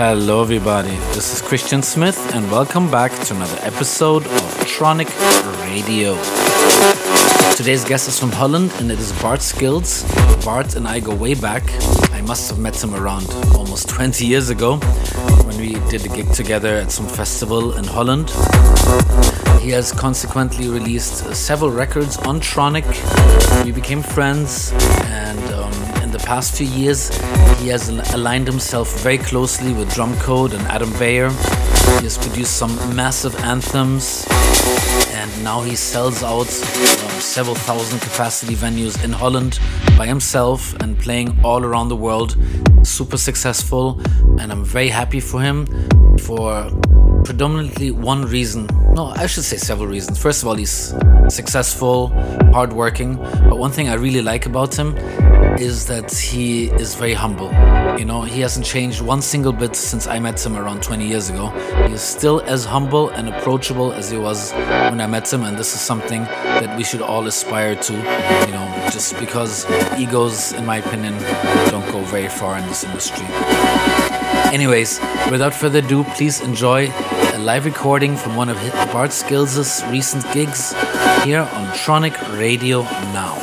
Hello everybody, this is Christian Smith and welcome back to another episode of Tronic Radio. Today's guest is from Holland and it is Bart Skills. Bart and I go way back. I must have met him around almost 20 years ago when we did a gig together at some festival in Holland. He has consequently released several records on Tronic. We became friends and in the past few years he has aligned himself very closely with Drum Code and Adam Bayer. He has produced some massive anthems and now he sells out several thousand capacity venues in Holland by himself and playing all around the world. Super successful, and I'm very happy for him for predominantly one reason. No, I should say several reasons. First of all, he's successful, hardworking, but one thing I really like about him is that he is very humble. You know, he hasn't changed one single bit since I met him around 20 years ago. He is still as humble and approachable as he was when I met him, and this is something that we should all aspire to, you know, just because egos, in my opinion, don't go very far in this industry. Anyways, without further ado, please enjoy a live recording from one of Bart Skills' recent gigs here on Tronic Radio Now.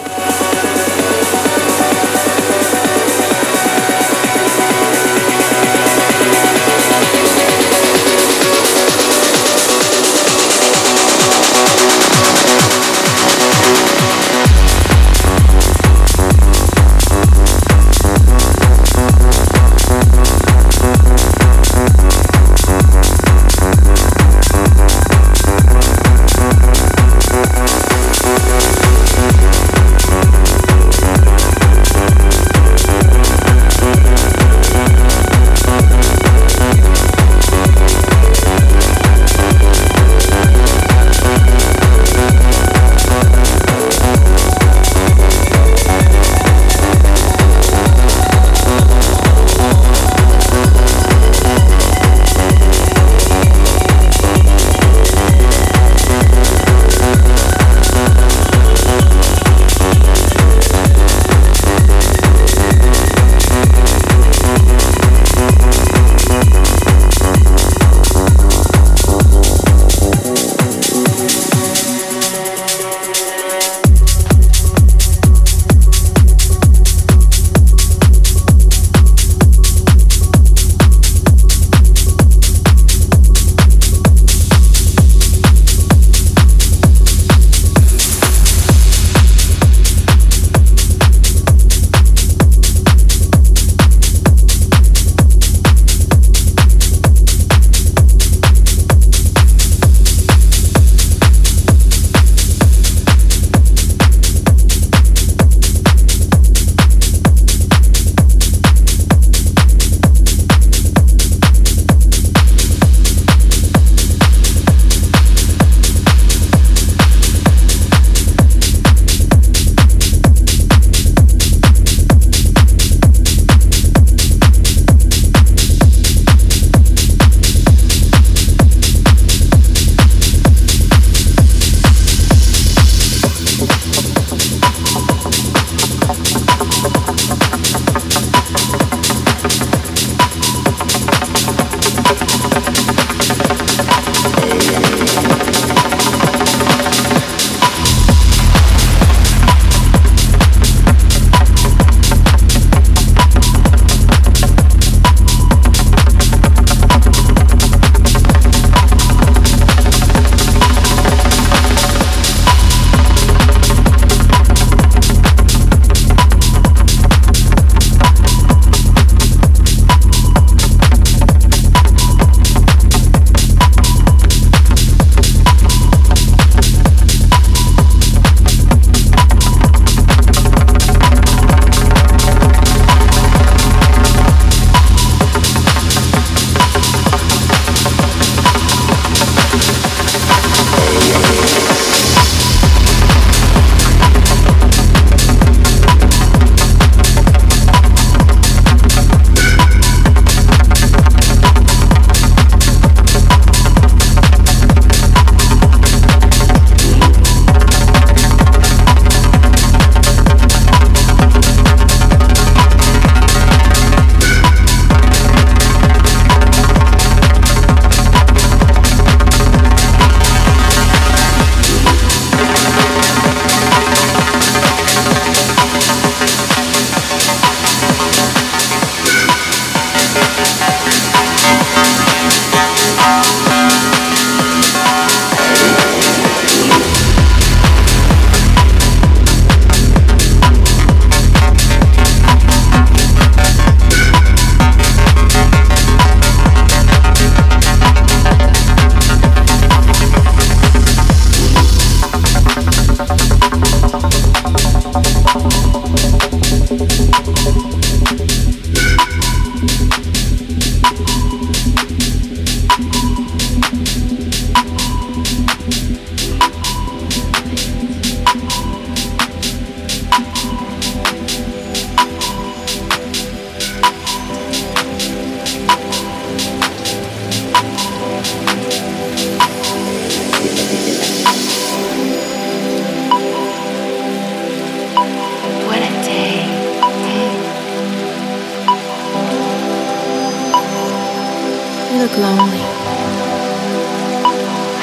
look lonely.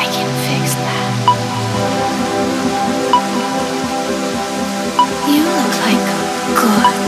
I can fix that. You look like a good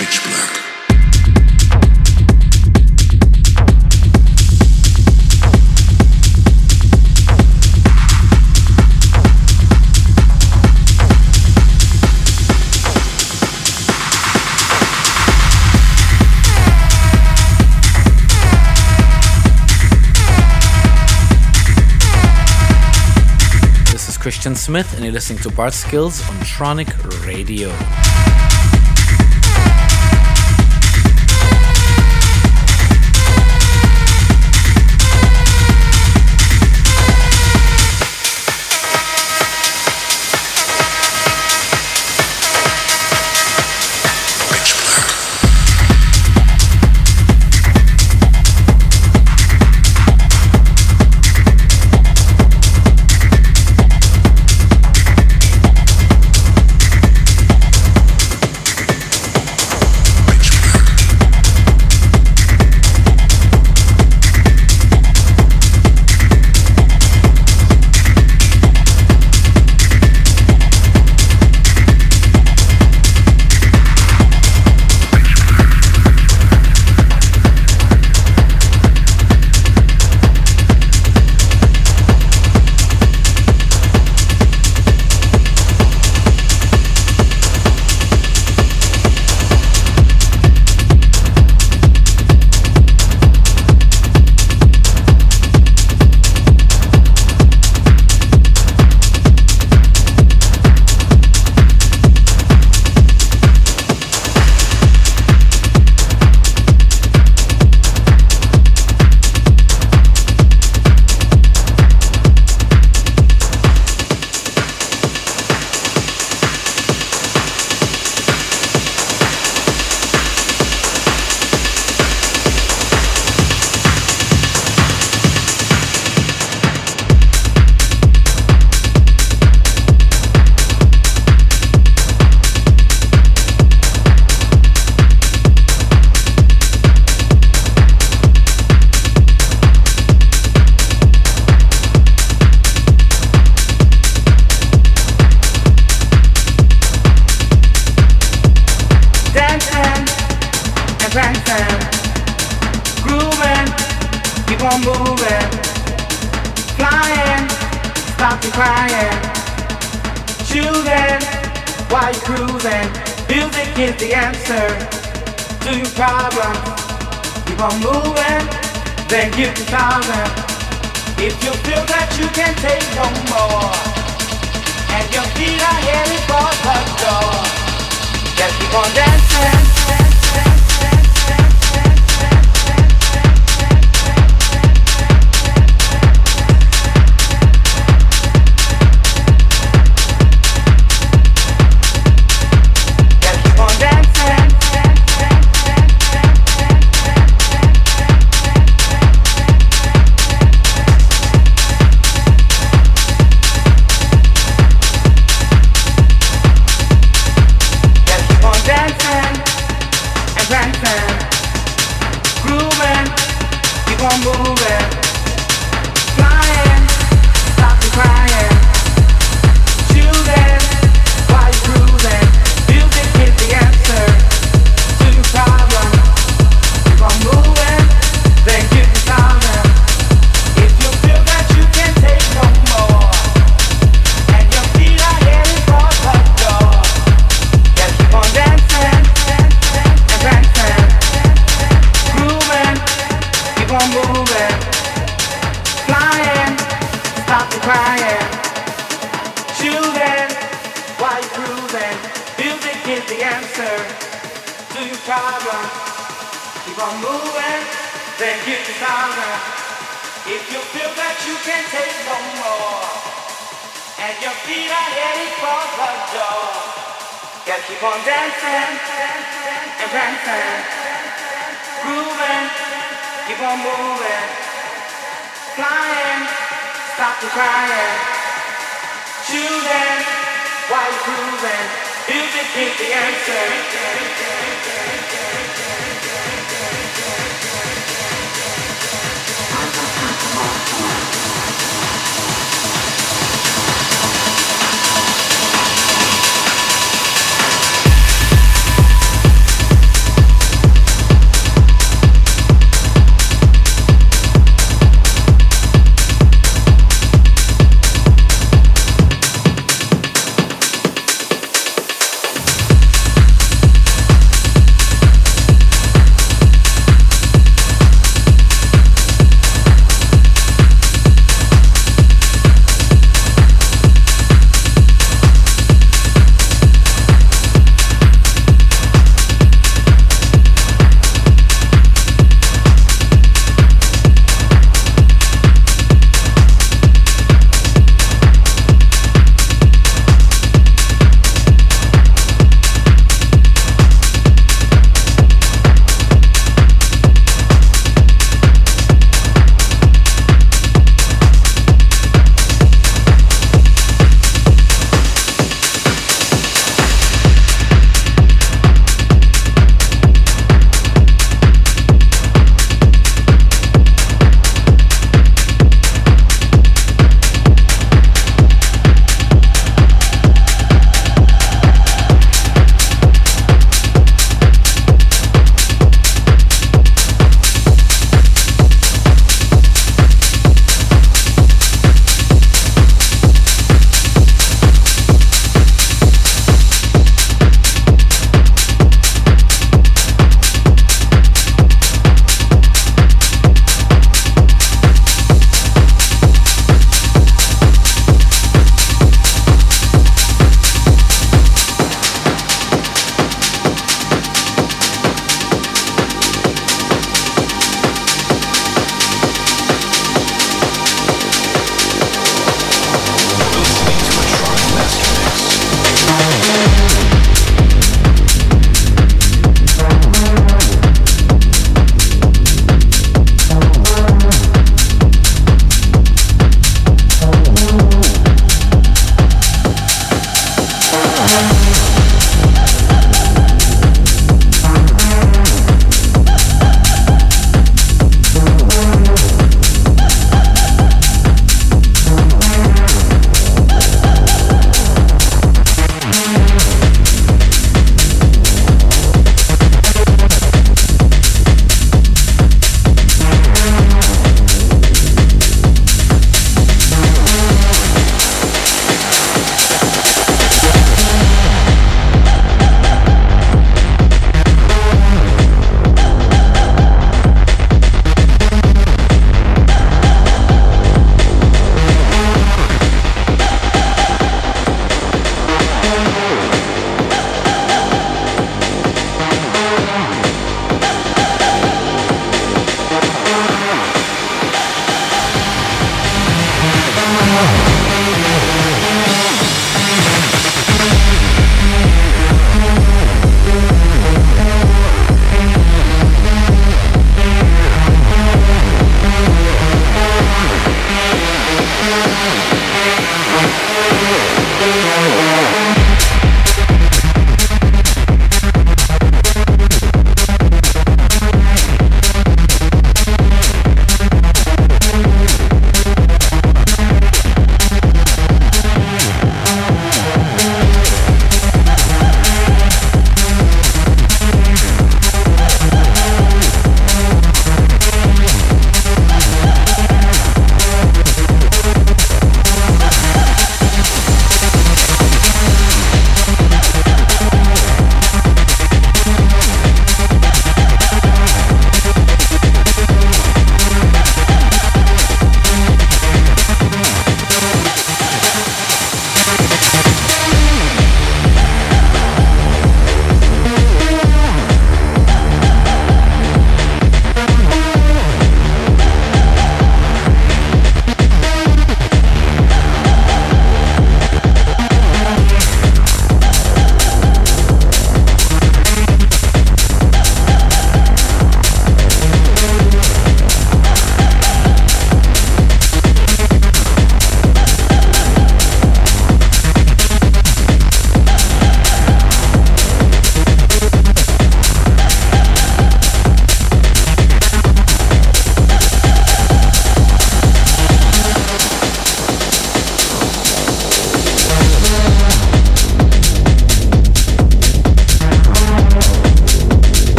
pitch black. Christian Smith, and you're listening to Bart Skills on Tronic Radio.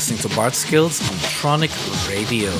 listening to Bart Skills on Tronic Radio.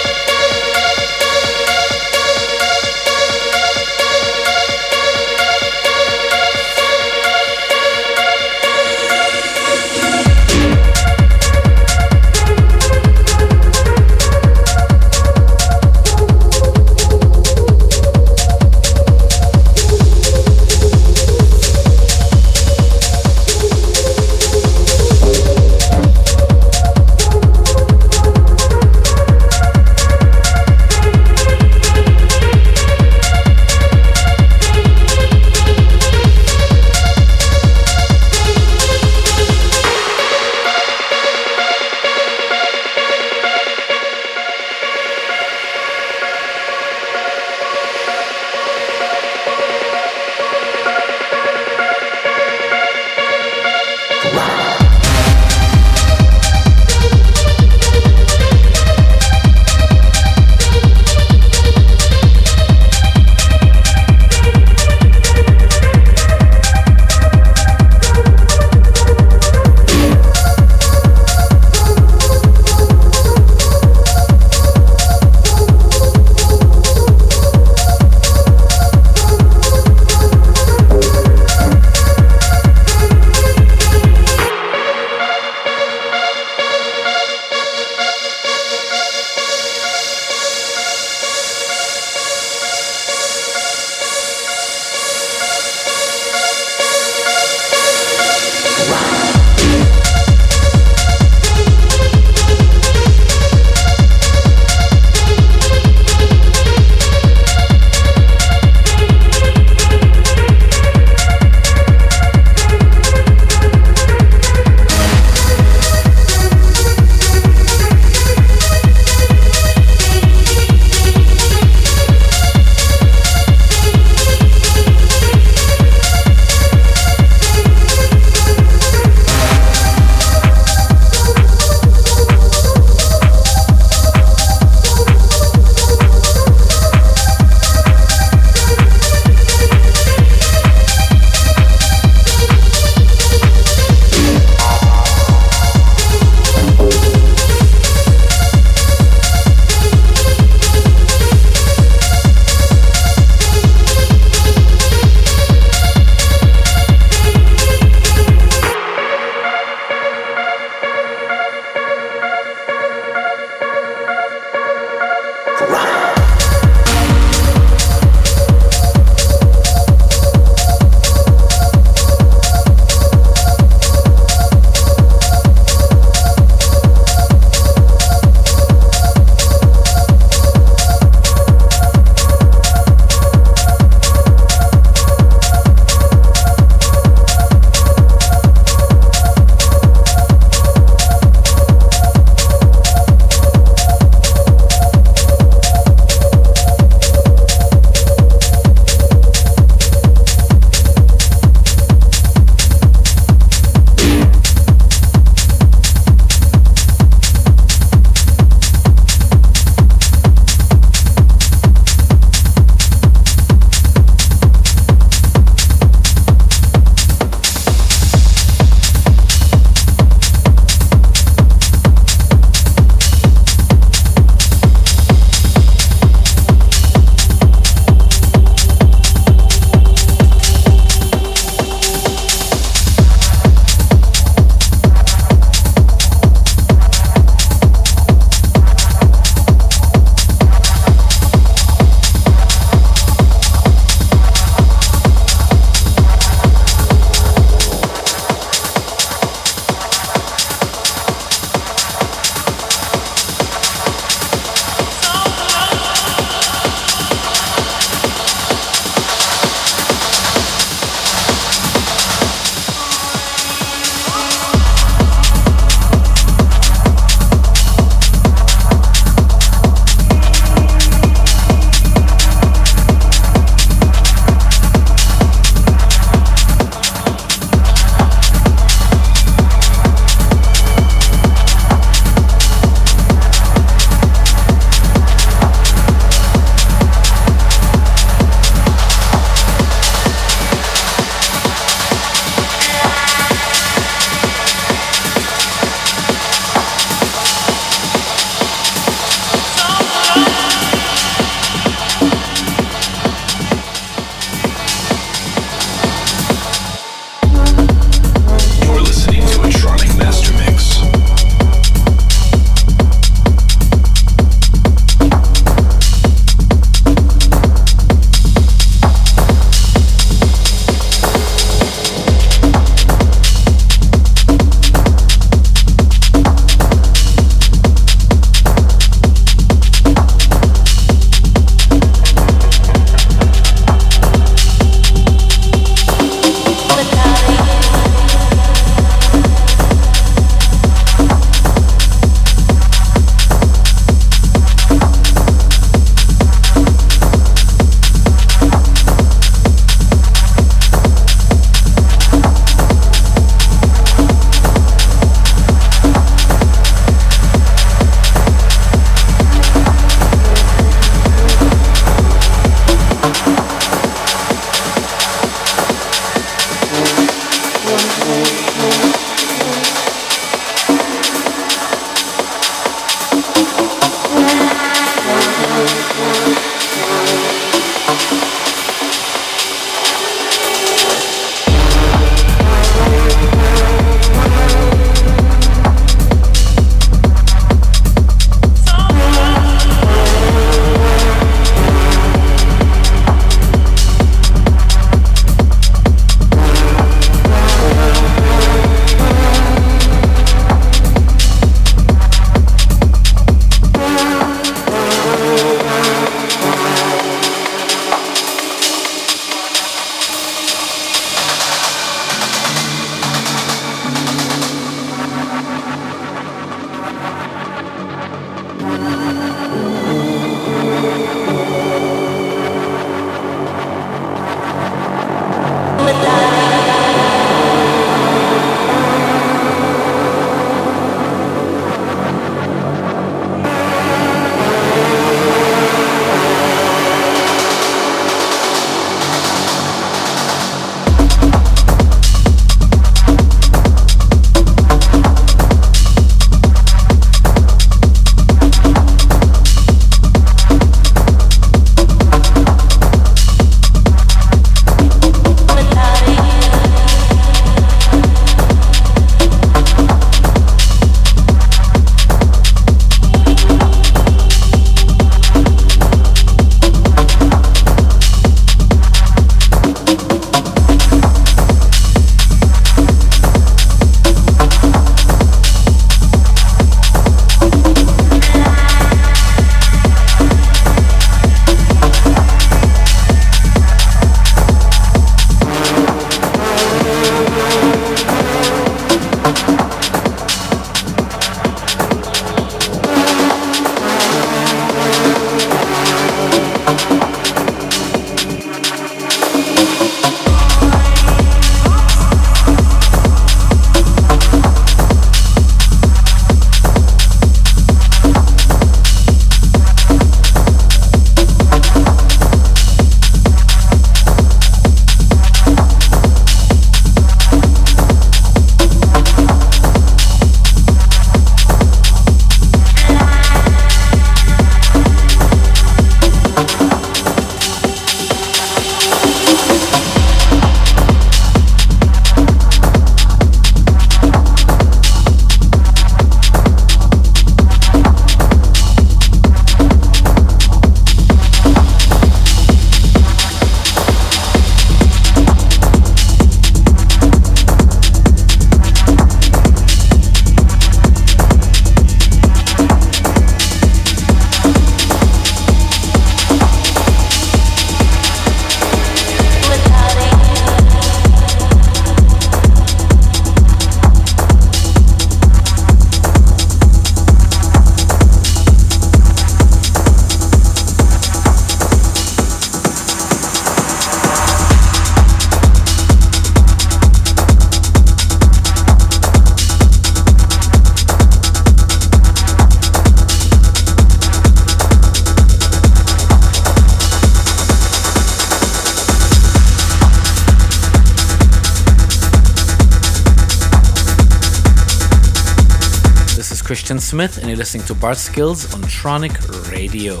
Christian Smith, and you're listening to Bart Skills on Tronic Radio.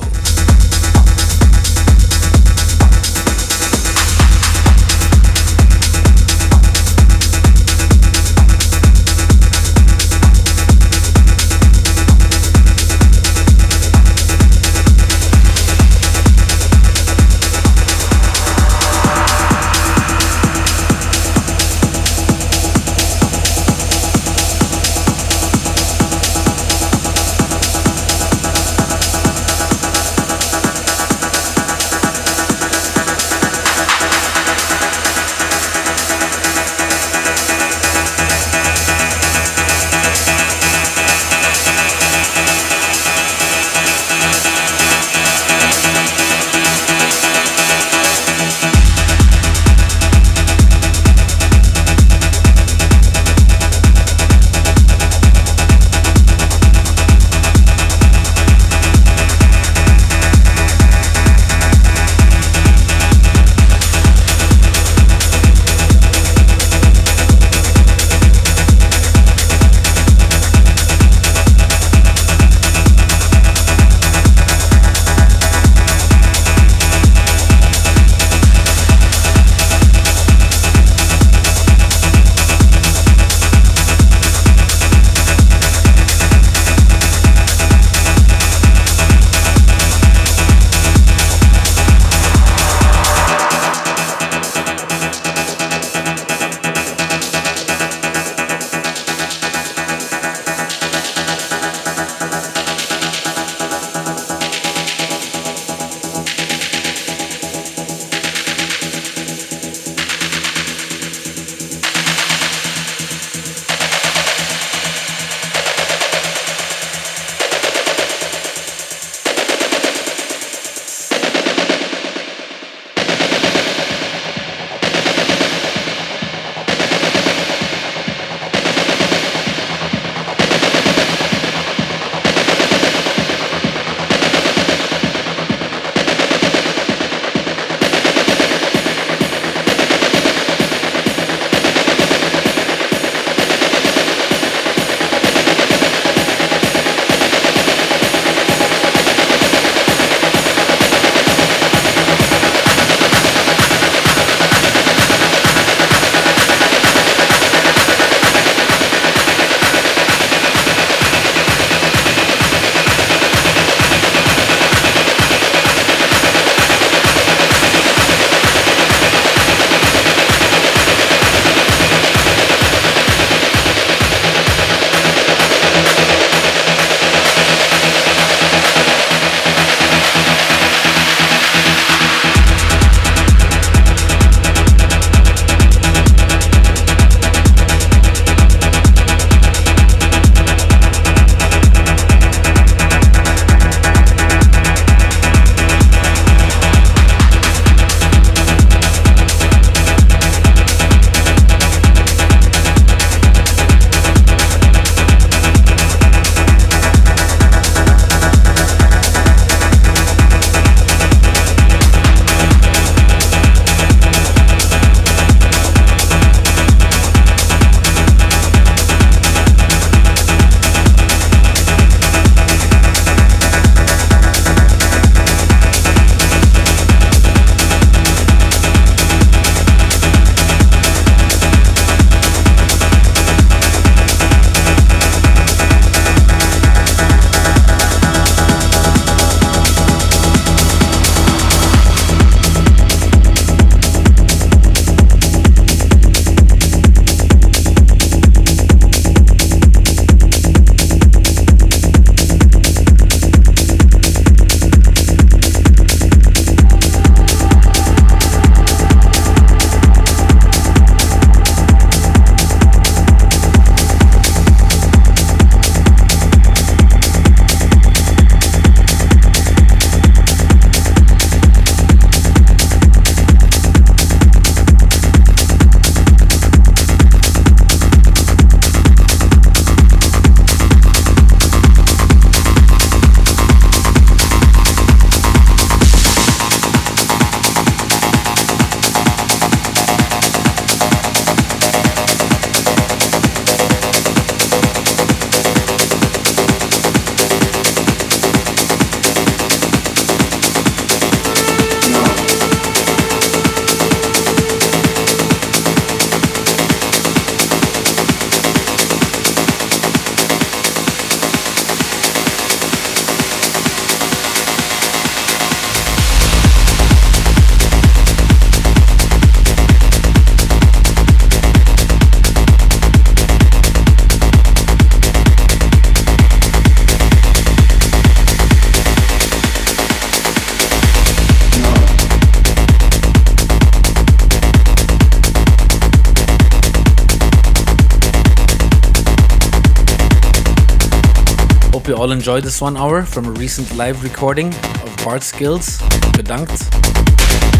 hope you all enjoyed this 1 hour from a recent live recording of Bart Skills. Bedankt.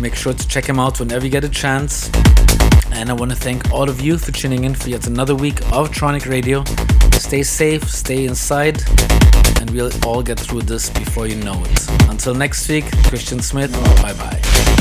Make sure to check him out whenever you get a chance. And I want to thank all of you for tuning in for yet another week of Tronic Radio. Stay safe, stay inside, and we'll all get through this before you know it. Until next week, Christian Smith, bye-bye.